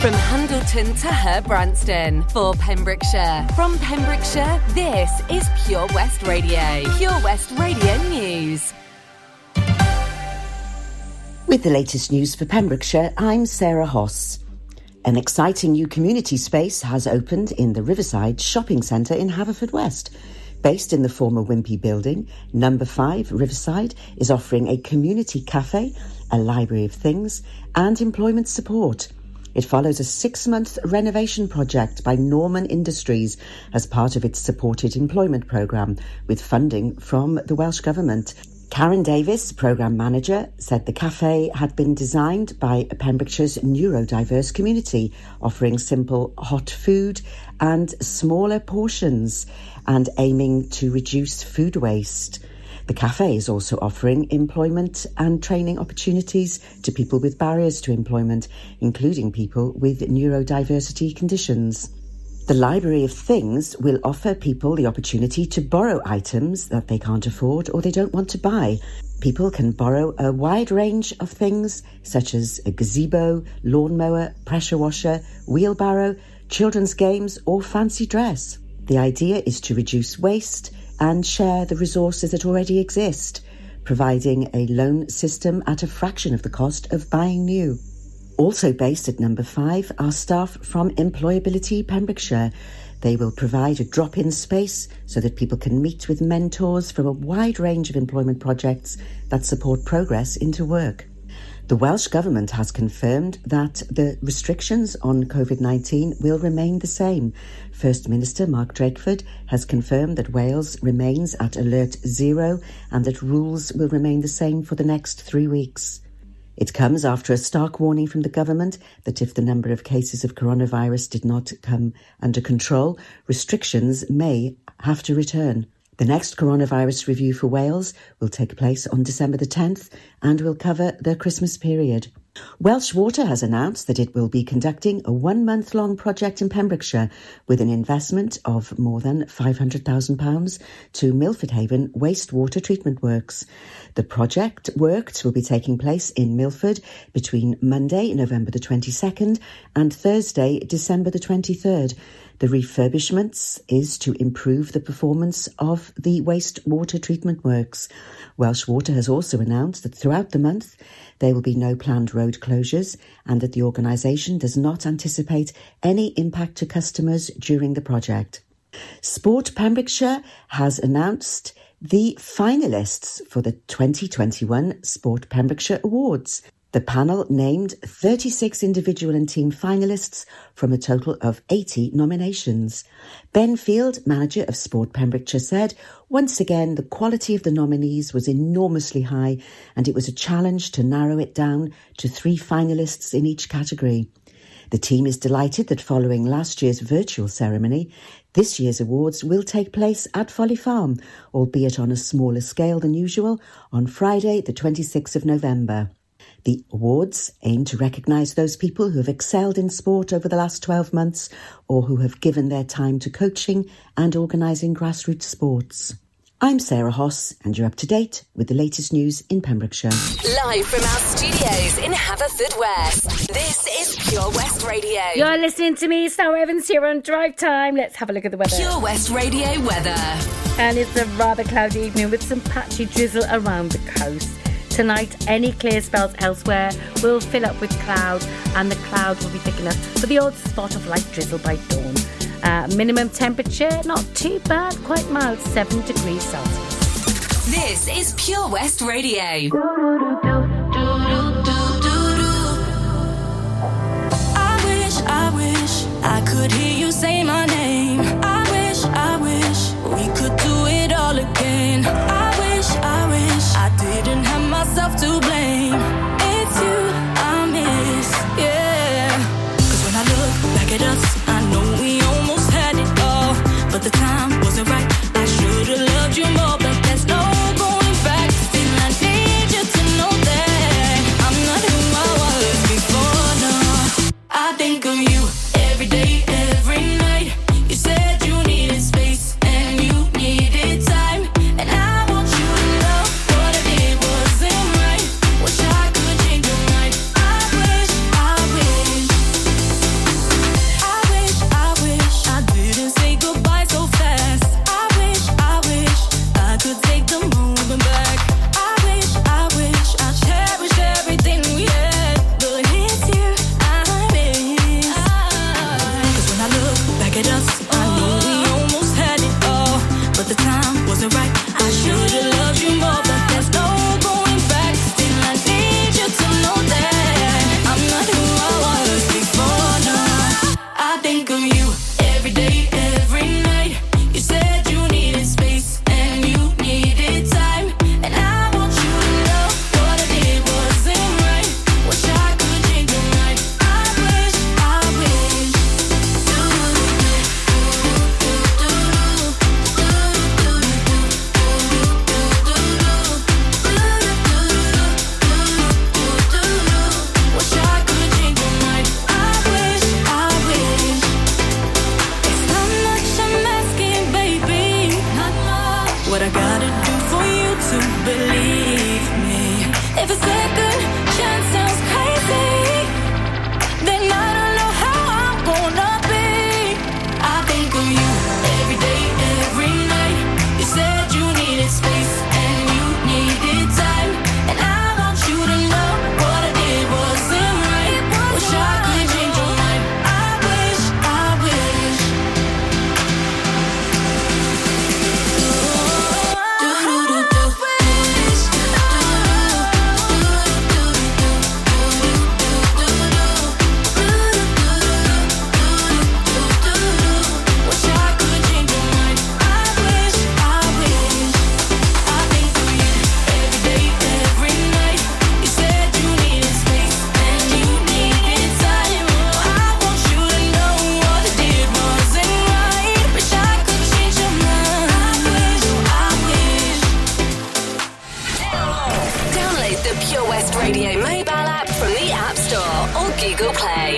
From Handleton to Herbranston, for Pembrokeshire. From Pembrokeshire, this is Pure West Radio. Pure West Radio News. With the latest news for Pembrokeshire, I'm Sarah Hoss. An exciting new community space has opened in the Riverside Shopping Centre in Haverfordwest. Based in the former Wimpy building, Number 5 Riverside is offering a community cafe, a library of things, and employment support. It follows a 6-month renovation project by Norman Industries as part of its supported employment programme, with funding from the Welsh Government. Karen Davis, Programme Manager, said the cafe had been designed by Pembrokeshire's neurodiverse community, offering simple hot food and smaller portions and aiming to reduce food waste. The cafe is also offering employment and training opportunities to people with barriers to employment, including people with neurodiversity conditions. The Library of Things will offer people the opportunity to borrow items that they can't afford or they don't want to buy. People can borrow a wide range of things such as a gazebo, lawnmower, pressure washer, wheelbarrow, children's games or fancy dress. The idea is to reduce waste and share the resources that already exist, providing a loan system at a fraction of the cost of buying new. Also based at Number 5 are staff from Employability Pembrokeshire. They will provide a drop-in space so that people can meet with mentors from a wide range of employment projects that support progress into work. The Welsh Government has confirmed that the restrictions on COVID-19 will remain the same. First Minister Mark Drakeford has confirmed that Wales remains at alert zero and that rules will remain the same for the next 3 weeks. It comes after a stark warning from the government that if the number of cases of coronavirus did not come under control, restrictions may have to return. The next coronavirus review for Wales will take place on December the 10th and will cover the Christmas period. Welsh Water has announced that it will be conducting a 1-month-long project in Pembrokeshire with an investment of more than £500,000 to Milford Haven Wastewater Treatment Works. The project works will be taking place in Milford between Monday, November the 22nd and Thursday, December the 23rd. The refurbishments is to improve the performance of the wastewater treatment works. Welsh Water has also announced that throughout the month there will be no planned road closures and that the organisation does not anticipate any impact to customers during the project. Sport Pembrokeshire has announced the finalists for the 2021 Sport Pembrokeshire Awards. The panel named 36 individual and team finalists from a total of 80 nominations. Ben Field, manager of Sport Pembrokeshire, said, "Once again, the quality of the nominees was enormously high and it was a challenge to narrow it down to 3 finalists in each category. The team is delighted that following last year's virtual ceremony, this year's awards will take place at Folly Farm, albeit on a smaller scale than usual, on Friday the 26th of November. The awards aim to recognise those people who have excelled in sport over the last 12 months or who have given their time to coaching and organising grassroots sports." I'm Sarah Hoss and you're up to date with the latest news in Pembrokeshire. Live from our studios in Haverfordwest, this is Pure West Radio. You're listening to me, Star Evans, here on Drive Time. Let's have a look at the weather. Pure West Radio weather. And it's a rather cloudy evening with some patchy drizzle around the coast. Tonight, any clear spells elsewhere will fill up with cloud and the cloud will be thick enough for the odd spot of light drizzle by dawn. Minimum temperature, not too bad, quite mild, 7 degrees Celsius. This is Pure West Radio. I wish I could hear you say my name. I wish we could do it all again. I wish I didn't have myself to blame. It's you I miss, yeah. 'Cause when I look back at us, I know we almost had it all, but the time wasn't right. I should've loved you more, but there's no going back. Still I need you to know Store or Google Play.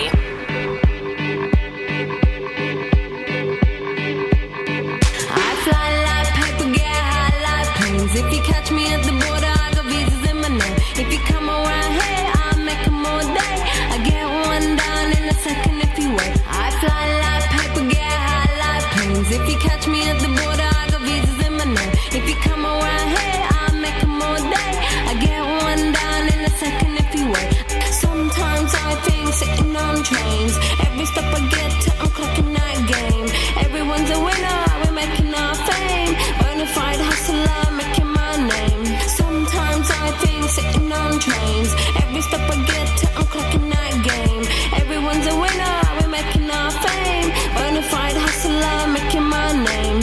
I fly like people, get high like planes. If you catch me at the border, I got visas in my name. If you come around here, I'll make 'em all day. I get one down in a second if you wait. I fly like people, get high like planes. If you catch me at the border, I got visas in my name. If you come around here, I'll make 'em all day. I get one down in a second if you wait. Sometimes I think sitting on trains. Every stop I get to, I'm clocking that game. Everyone's a winner, we're making our fame. Bonafide hustler, making my name. Sometimes I think sitting on trains. Every stop I get to, I'm clocking that game. Everyone's a winner, we're making our fame. Bonafide hustler, making my name.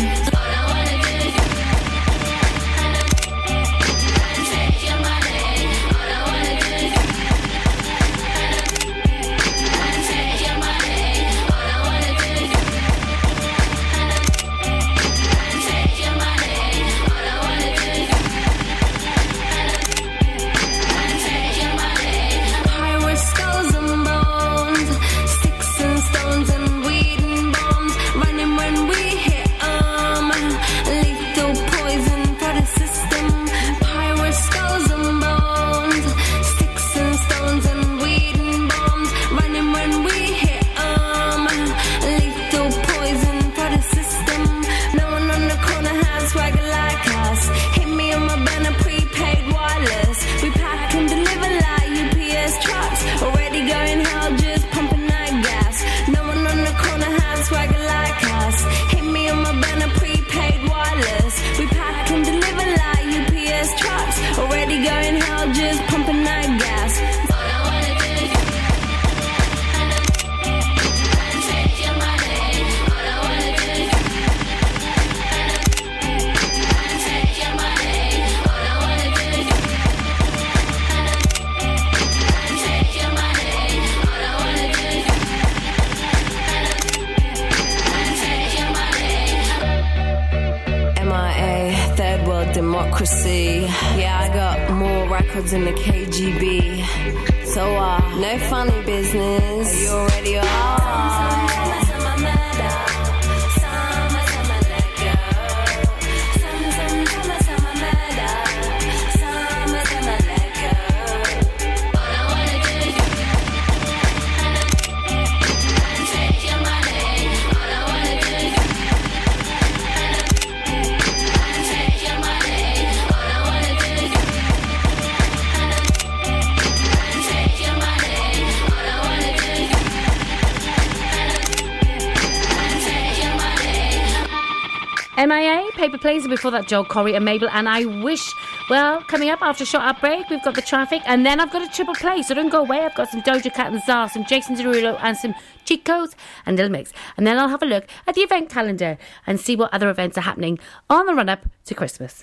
Before that, Joe, Corey and Mabel, and I wish. Well, coming up after a short out break, we've got the traffic, and then I've got a triple play, so don't go away. I've got some Doja Cat and Zaz, some Jason DeRulo and some Chicos and Little Mix, and then I'll have a look at the event calendar and see what other events are happening on the run-up to Christmas.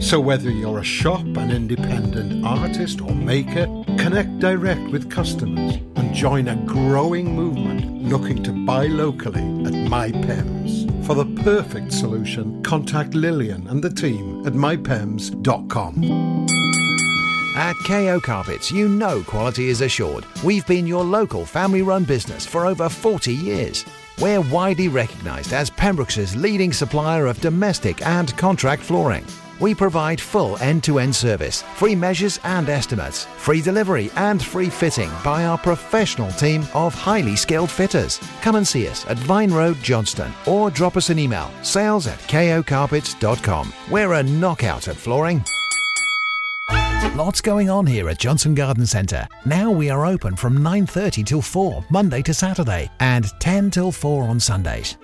So whether you're a shop, an independent artist or maker, connect direct with customers and join a growing movement looking to buy locally at MyPems. For the perfect solution, contact Lillian and the team at mypems.com. At KO Carpets, you know quality is assured. We've been your local family-run business for over 40 years. We're widely recognised as Pembrokeshire's leading supplier of domestic and contract flooring. We provide full end-to-end service, free measures and estimates, free delivery and free fitting by our professional team of highly skilled fitters. Come and see us at Vine Road, Johnston, or drop us an email, sales@kocarpets.com. We're a knockout at flooring. Lots going on here at Johnson Garden Centre. Now we are open from 9:30 till 4, Monday to Saturday, and 10 till 4 on Sundays.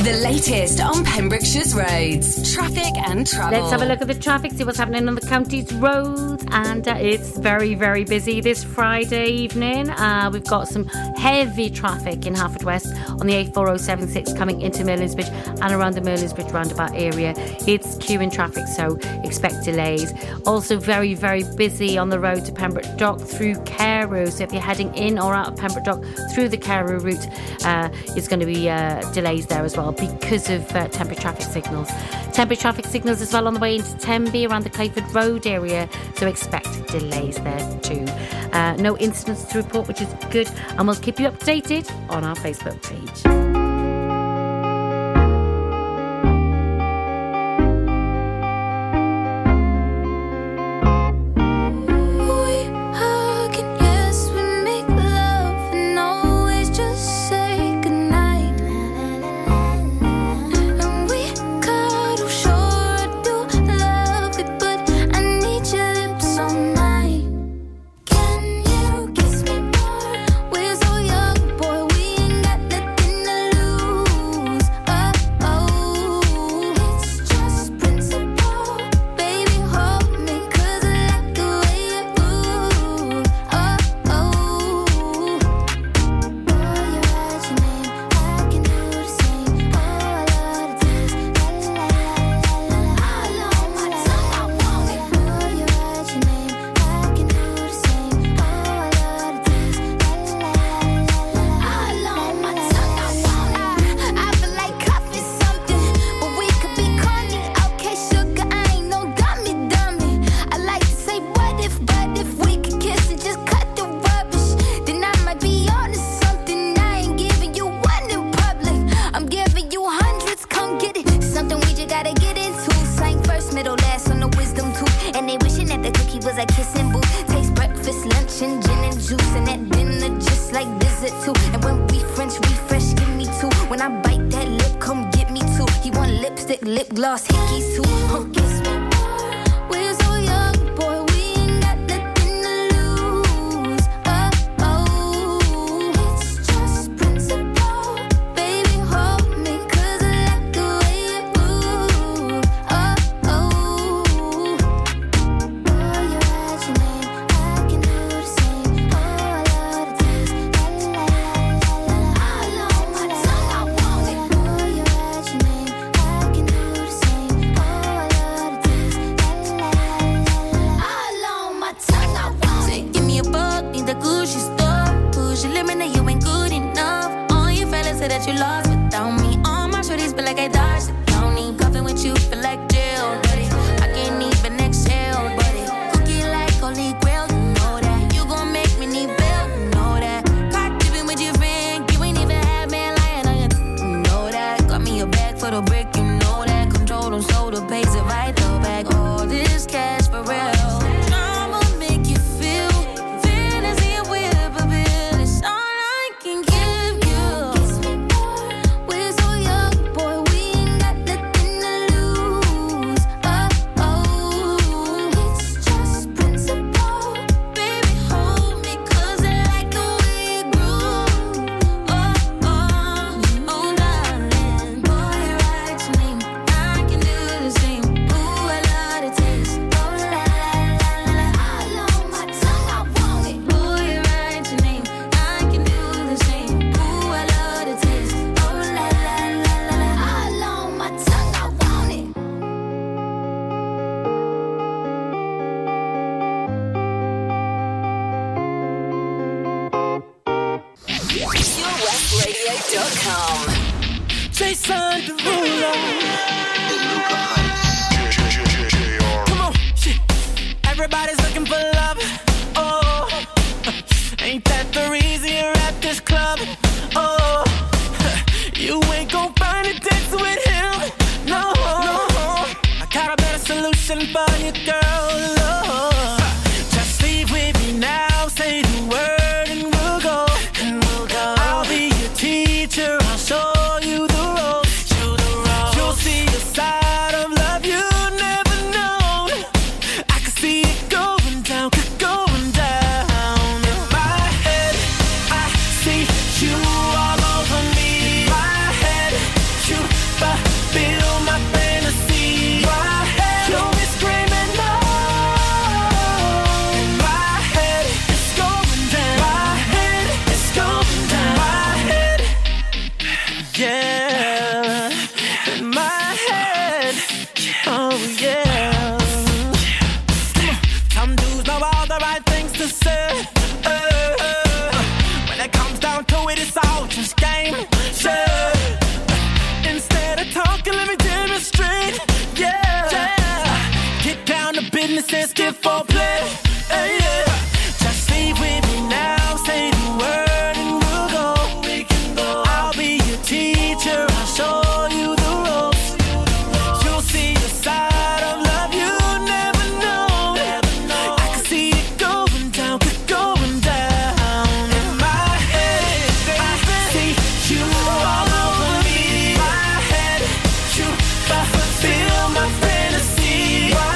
The latest on Pembrokeshire's roads, traffic and travel. Let's have a look at the traffic, see what's happening on the county's roads. And it's very, very busy this Friday evening. We've got some heavy traffic in Halford West on the 84076 coming into Merlinsbridge and around the Merlinsbridge roundabout area. It's queuing traffic, so expect delays. Also very, very busy on the road to Pembroke Dock through Carew. So if you're heading in or out of Pembroke Dock through the Carew route, it's going to be delays there as well, because of temporary traffic signals. Temporary traffic signals as well on the way into Tenby around the Clayford Road area, so expect delays there too. No incidents to report, which is good, and we'll keep you updated on our Facebook page. Jason DeRulo. chasing for you, girl, oh. Just leave with me now, say the word and we'll go. And we'll go. I'll be your teacher, I'll show you the ropes. Show the ropes. You'll see a side of love you never known. I can see it going down, going down. In my head, I see you all over me. In my head, you fulfill my fantasy. My head, you'll be screaming no. In my head, it's going down. My head, it's going down. My head, yeah. In my head, oh yeah. Some dudes know all the right things to say. When it comes down to it, it's all just game. Sure. Instead of talking, let me demonstrate. Yeah. Get down to business and skip for play. Yeah. Just leave with me now, say the word and we'll go. We can go. I'll be your teacher, I'll show you the ropes. You'll see a side of love you never know. I can see it going down, going down. In my head, I see you all over me. My head, you fulfill my fantasy.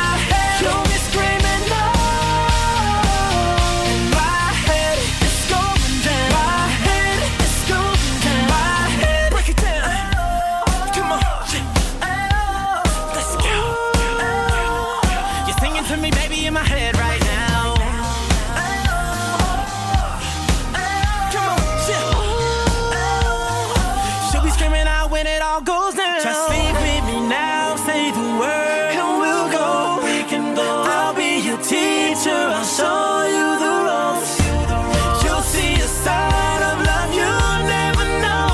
My head, you'll be screaming no. In my head, it's going down. My head, it's going down. My head, break it down. Come on, let's go. You're singing to me, baby, in my head right now. Come on, she'll be screaming out when it all goes down. Just leave with me now, say the word, and we'll go. We can go. I'll be your teacher, I'll show you the ropes. You'll see a side of love you never know.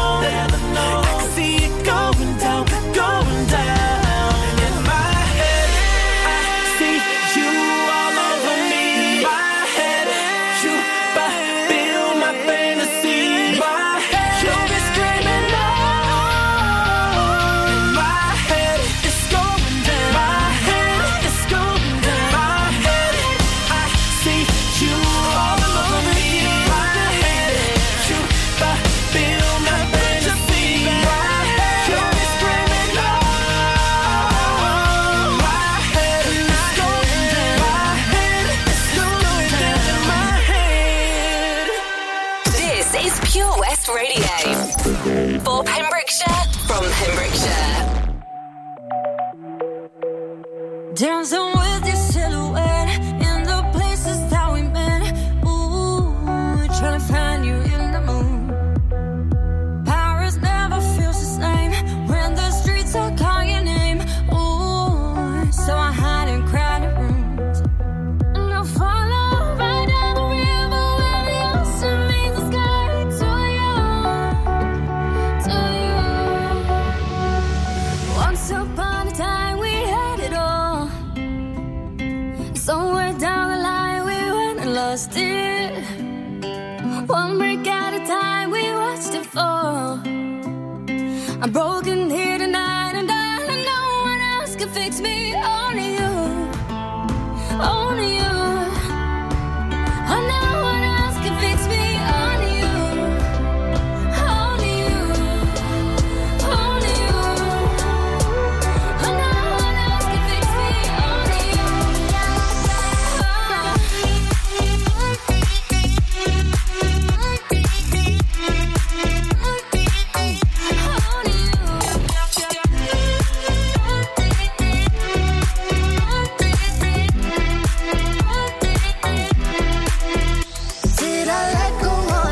I can see it going down, going down. In my head, I see you all over me. In my head, you fulfill my fantasy. In my head, you'll be screaming no. In my head, it's going down. My head, it's going down. My head, I see you all over me. In my head, you fulfill my fantasy. My head, you'll be screaming no. My head, it's going down. My head, it's going down. My head. This is Pure West Radio. For Pembrokeshire, from Pembrokeshire. Dancing with your silhouette in the places that we met. Ooh, trying to find you in the moon. Paris never feels the same when the streets are calling your name. Ooh, so I hide in crowded rooms. And I follow right down the river where the ocean meets the sky to you, to you. Once upon a time we had it all. Somewhere down the line we went and lost it. One break at a time we watched it fall. I'm broken here tonight and darling, no one else can fix me. Only you, only you. Oh, no one else can fix me. Only you, only you, only you. Oh, no one else can fix me. Only you. Did I let go of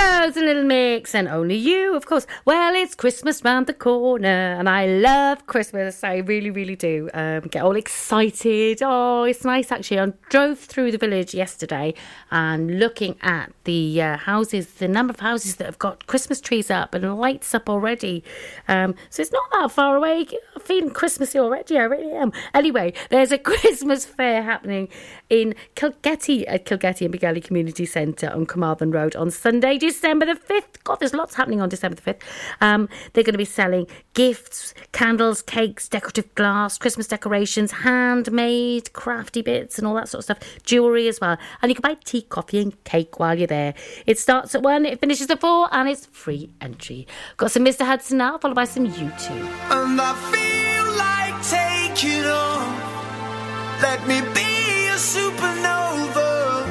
Joes and Little Mix and Only You, of course. Well, it's Christmas round the corner and I love Christmas. I really, really do. Get all excited. Oh, it's nice, actually. I drove through the village yesterday and looking at the houses, the number of houses that have got Christmas trees up and lights up already. So it's not that far away. I'm feeling Christmassy already. I really am. Anyway, there's a Christmas fair happening in Kilgetty at Kilgetty and Begelly Community Centre on Carmarthen Road on Sunday, December the 5th. God, there's lots happening on December the 5th. They're going to be selling gifts, candles, cakes, decorative glass, Christmas decorations, handmade crafty bits and all that sort of stuff. Jewellery as well. And you can buy tea, coffee and cake while you're there. It starts at 1, it finishes at 4 and it's free entry. Got some Mr. Hudson now, followed by some U2. And I feel like taking off. Let me be a supernova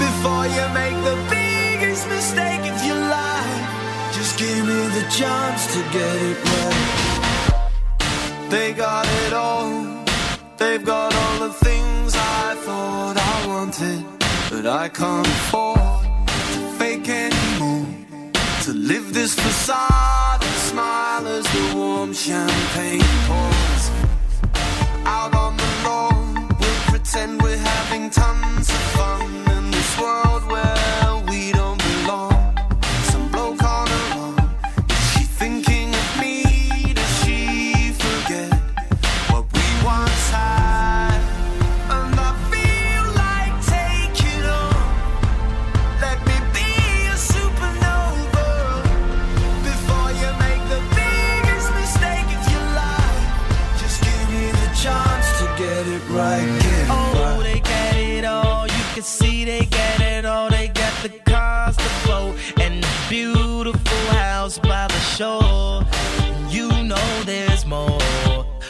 before you make the biggest mistake of your life. Just give me the chance to get it right. They got it all. They've got all the things I thought I wanted, but I can't afford to fake anymore. To live this facade and smile as the warm champagne pours. Out on the lawn, we'll pretend we're having tons of fun in this world where we don't belong. Some bloke on her arm, is she thinking of me? Does she forget what we once had? And I feel like taking on. Let me be a supernova before you make the biggest mistake of your life. Just give me the chance to get it right. Get it right. They get it all. You can see they get it all. They got the cars, the flow, and the beautiful house by the shore. You know there's more,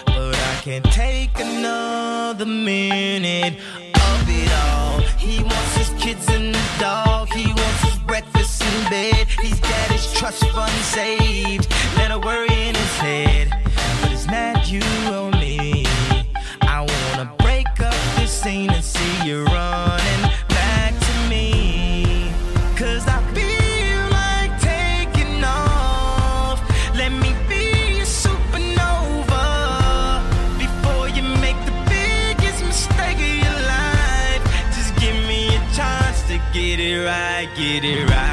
but I can't take another minute of it all. He wants his kids and the dog. He wants his breakfast in bed. He's got his trust fund saved. Little worry in his head, but it's not you or me. I wanna break up this scene and see you running back to me. 'Cause I feel like taking off. Let me be a supernova before you make the biggest mistake of your life. Just give me a chance to get it right, get it right.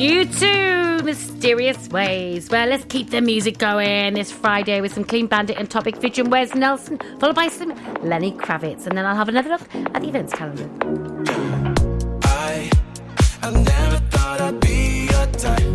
U2, Mysterious Ways. Well, let's keep the music going this Friday with some Clean Bandit and Topic featuring Wes Nelson, followed by some Lenny Kravitz. And then I'll have another look at the events calendar. I never thought I'd be your type.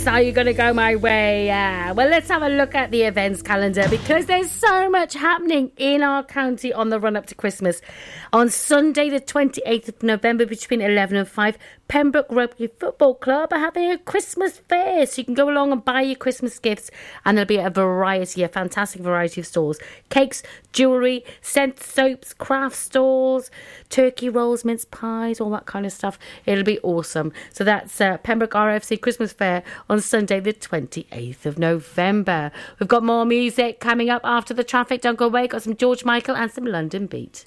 events are you going to go my way? Yeah. Well, let's have a look at the events calendar because there's so much happening in our county on the run-up to Christmas. On Sunday, the 28th of November, between 11 and 5, Pembroke Rugby Football Club are having a Christmas fair. So you can go along and buy your Christmas gifts and there'll be a variety, a fantastic variety of stores. Cakes, jewellery, scent soaps, craft stores, turkey rolls, mince pies, all that kind of stuff. It'll be awesome. So that's Pembroke RFC Christmas Fair on Sunday the 28th of November. We've got more music coming up after the traffic. Don't go away. Got some George Michael and some London Beat.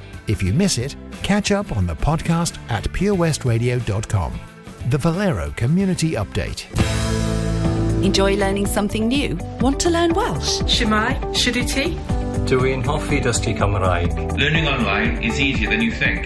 If you miss it, catch up on the podcast at purewestradio.com. The Valero Community Update. Enjoy learning something new? Want to learn Welsh? Shemai, Shuduti? Doing Hoffi Dusty Cymraeg. Learning online is easier than you think.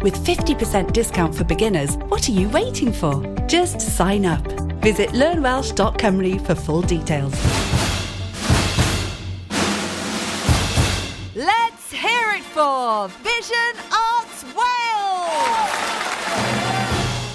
With 50% discount for beginners, what are you waiting for? Just sign up. Visit learnwelsh.cymru for full details. Let's hear it for Vision Arts Wales!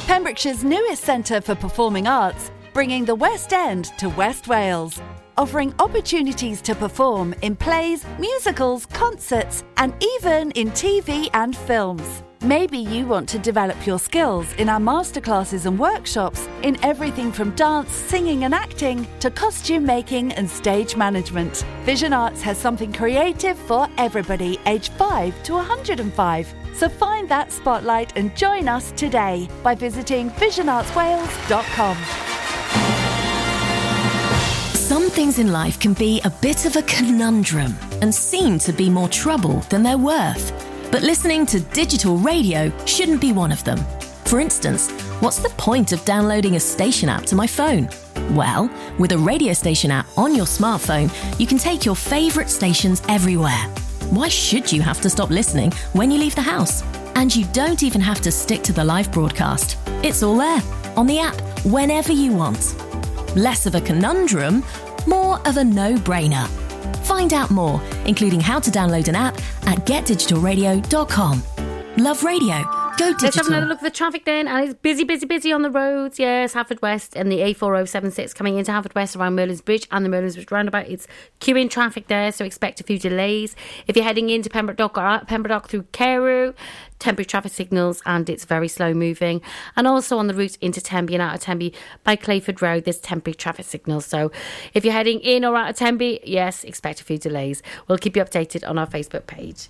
Pembrokeshire's newest centre for performing arts, bringing the West End to West Wales. Offering opportunities to perform in plays, musicals, concerts, and even in TV and films. Maybe you want to develop your skills in our masterclasses and workshops in everything from dance, singing and acting to costume making and stage management. Vision Arts has something creative for everybody aged 5 to 105. So find that spotlight and join us today by visiting visionartswales.com. Some things in life can be a bit of a conundrum and seem to be more trouble than they're worth. But listening to digital radio shouldn't be one of them. For instance, what's the point of downloading a station app to my phone? Well, with a radio station app on your smartphone, you can take your favourite stations everywhere. Why should you have to stop listening when you leave the house? And you don't even have to stick to the live broadcast. It's all there, on the app, whenever you want. Less of a conundrum, more of a no-brainer. Find out more, including how to download an app at getdigitalradio.com. Love radio. Go digital. Let's have another look at the traffic then. And it's busy, busy, busy on the roads. Yes, Halford West and the A4076 coming into Halford West around Merlinsbridge and the Merlinsbridge roundabout. It's queuing traffic there, so expect a few delays. If you're heading into Pembroke Dock or out Pembroke Dock through Carew, temporary traffic signals and it's very slow moving. And also on the route into Tenby and out of Tenby by Clayford Road, there's temporary traffic signals. So if you're heading in or out of Tenby, yes, expect a few delays. We'll keep you updated on our Facebook page.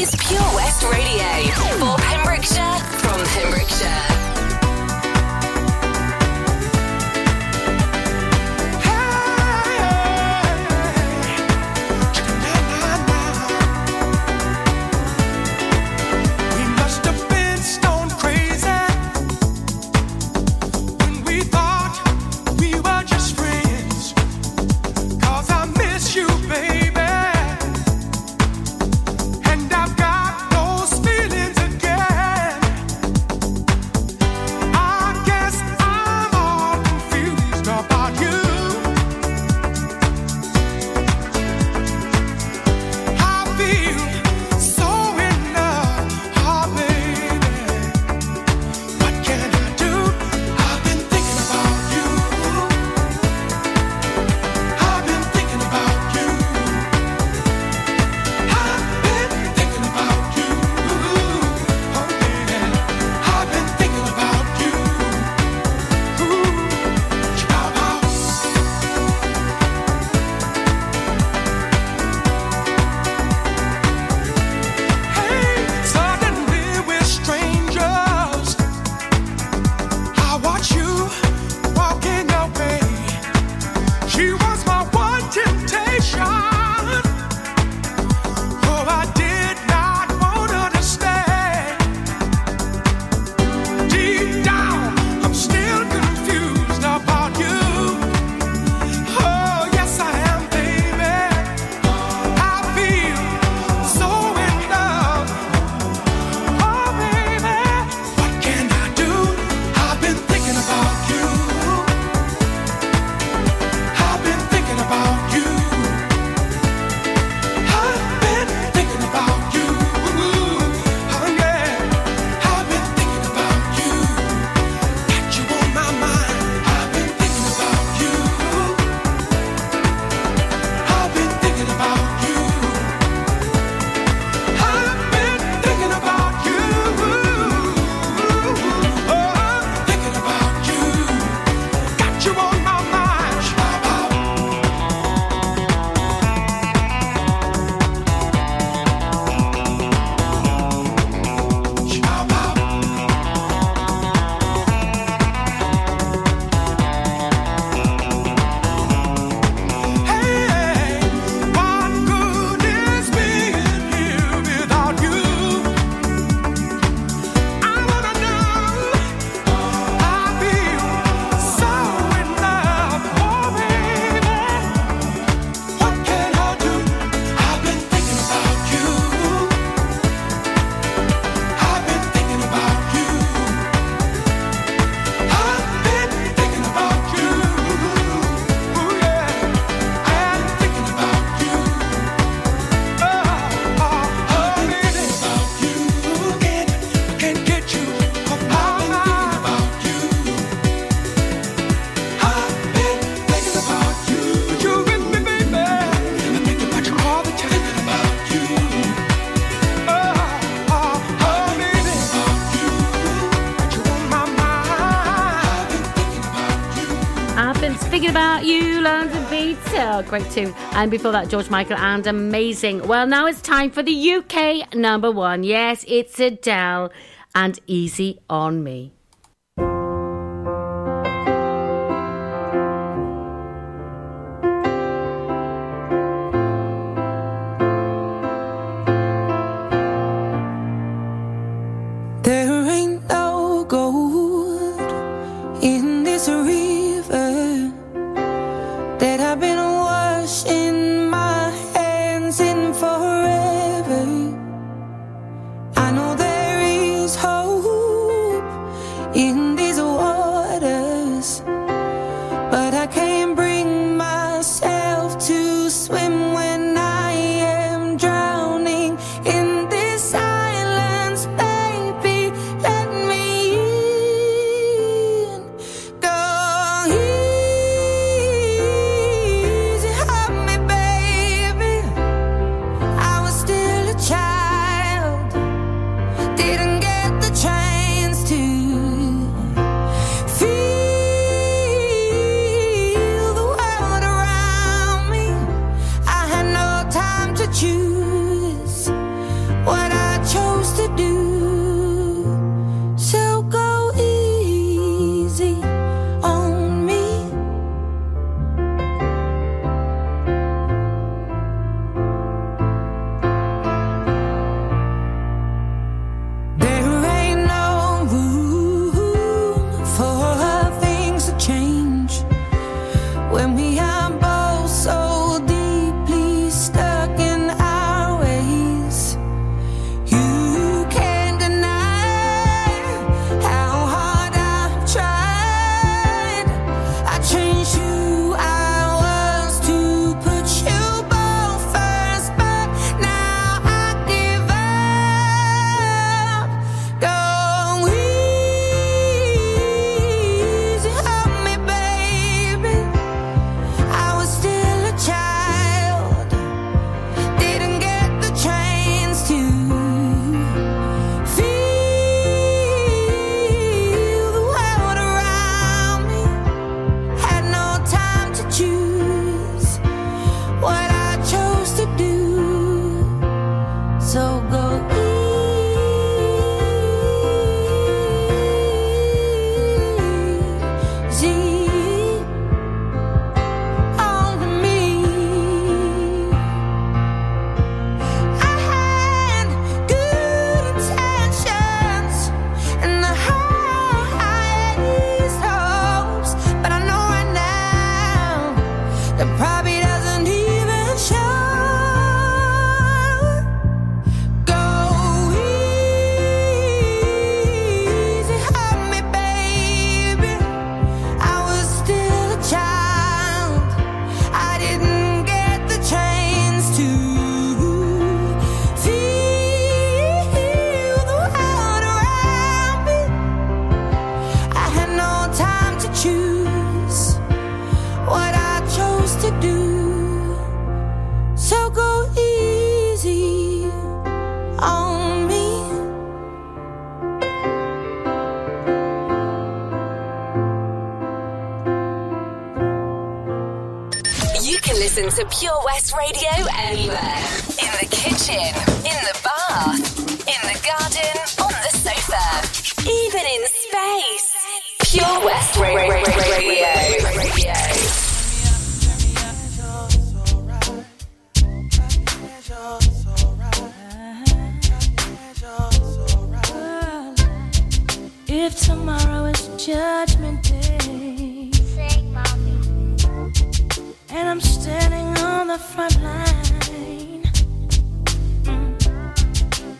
is Pure West Radio for Pembrokeshire from Pembrokeshire. Great tune. And before that, George Michael and Amazing. Well, now it's time for the UK number one. Yes, it's Adele and Easy on Me. There ain't no gold in this river that I've been in my hands in forever. I know there is hope in these waters, but I can't bring myself to swim when I am drowning in this silence. Baby, let me in. Go. Child didn't get the chance to listen to Pure West Radio anywhere. In the kitchen, in the bath, in the garden, on the sofa, even in space. Pure West Radio. If tomorrow is Judgment Day, sing, mommy. And I'm standing on the front line,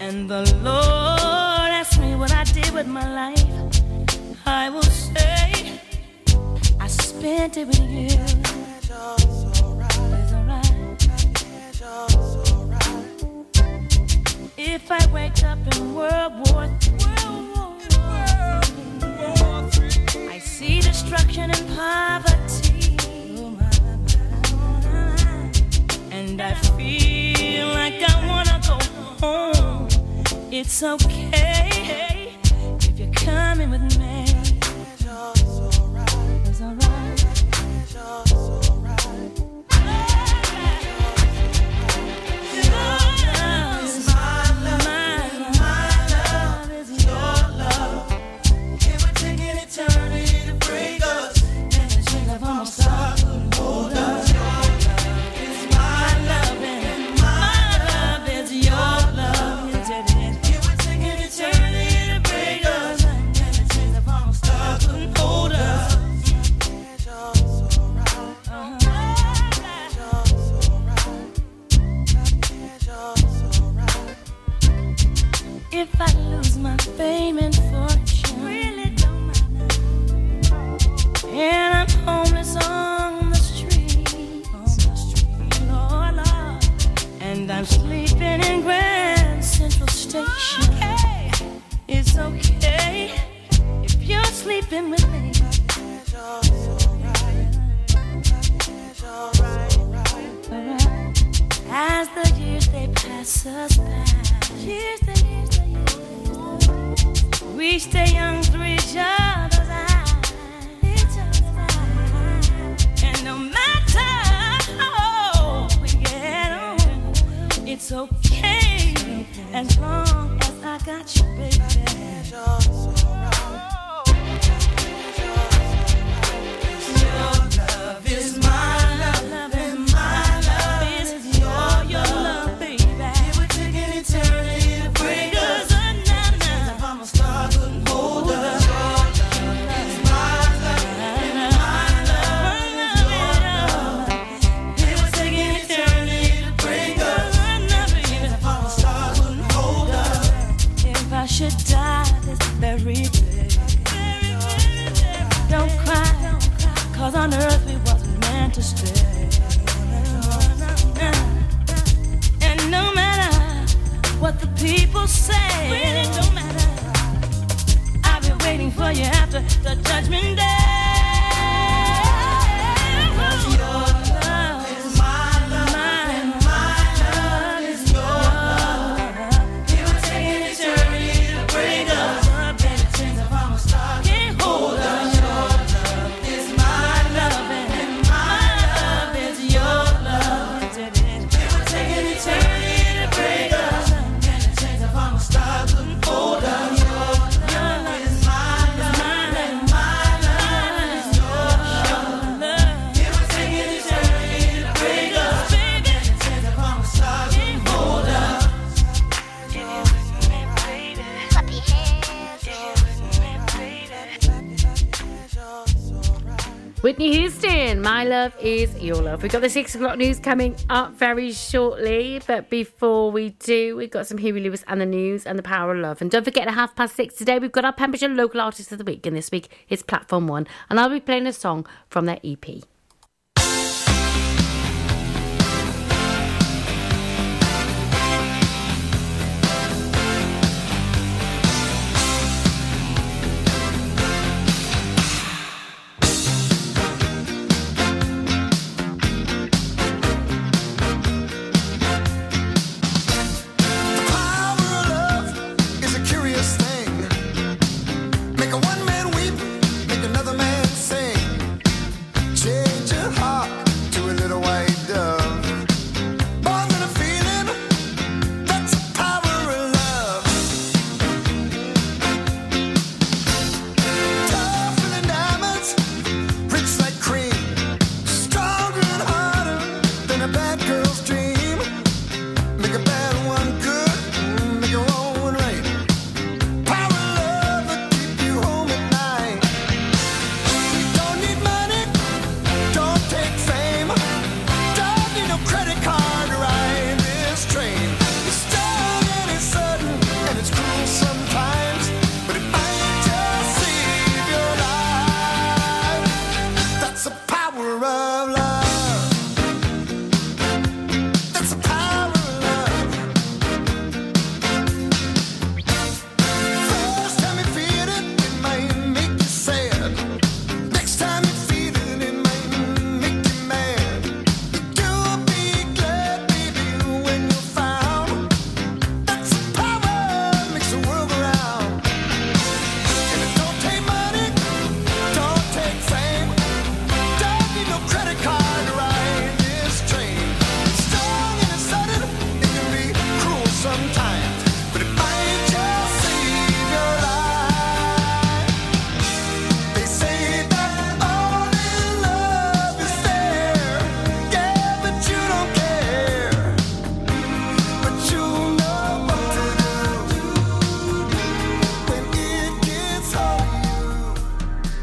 and the Lord asks me what I did with my life, I will say I spent it with you. It's alright. If I waked up in World War III, I see destruction and poverty, and I feel like I wanna go home. It's okay if you're coming with me. It's alright. If I lose my fame and fortune, really don't matter. And I'm homeless on the street, Lord, Lord. And I'm sleeping in Grand Central Station. Okay. It's okay if you're sleeping with me. It's alright. As the years they pass us by, we stay young through each other's eyes, and no matter how we get on, it's okay as long as I got you, baby. Your love is mine. Cause on earth we wasn't meant to stay. And no matter what the people say, really don't matter. I've been waiting for you after the Judgment Day. Cause your love is my love, and my love is your love. It would take an eternity to break us up, and it turns up from a star. Can't hold us. Whitney Houston, my love is your love. We've got the 6 o'clock news coming up very shortly, but before we do, we've got some Huey Lewis and the News and the Power of Love. And don't forget, at 6:30 today, we've got our Pembrokeshire Local Artist of the Week, and this week it's Platform One, and I'll be playing a song from their EP.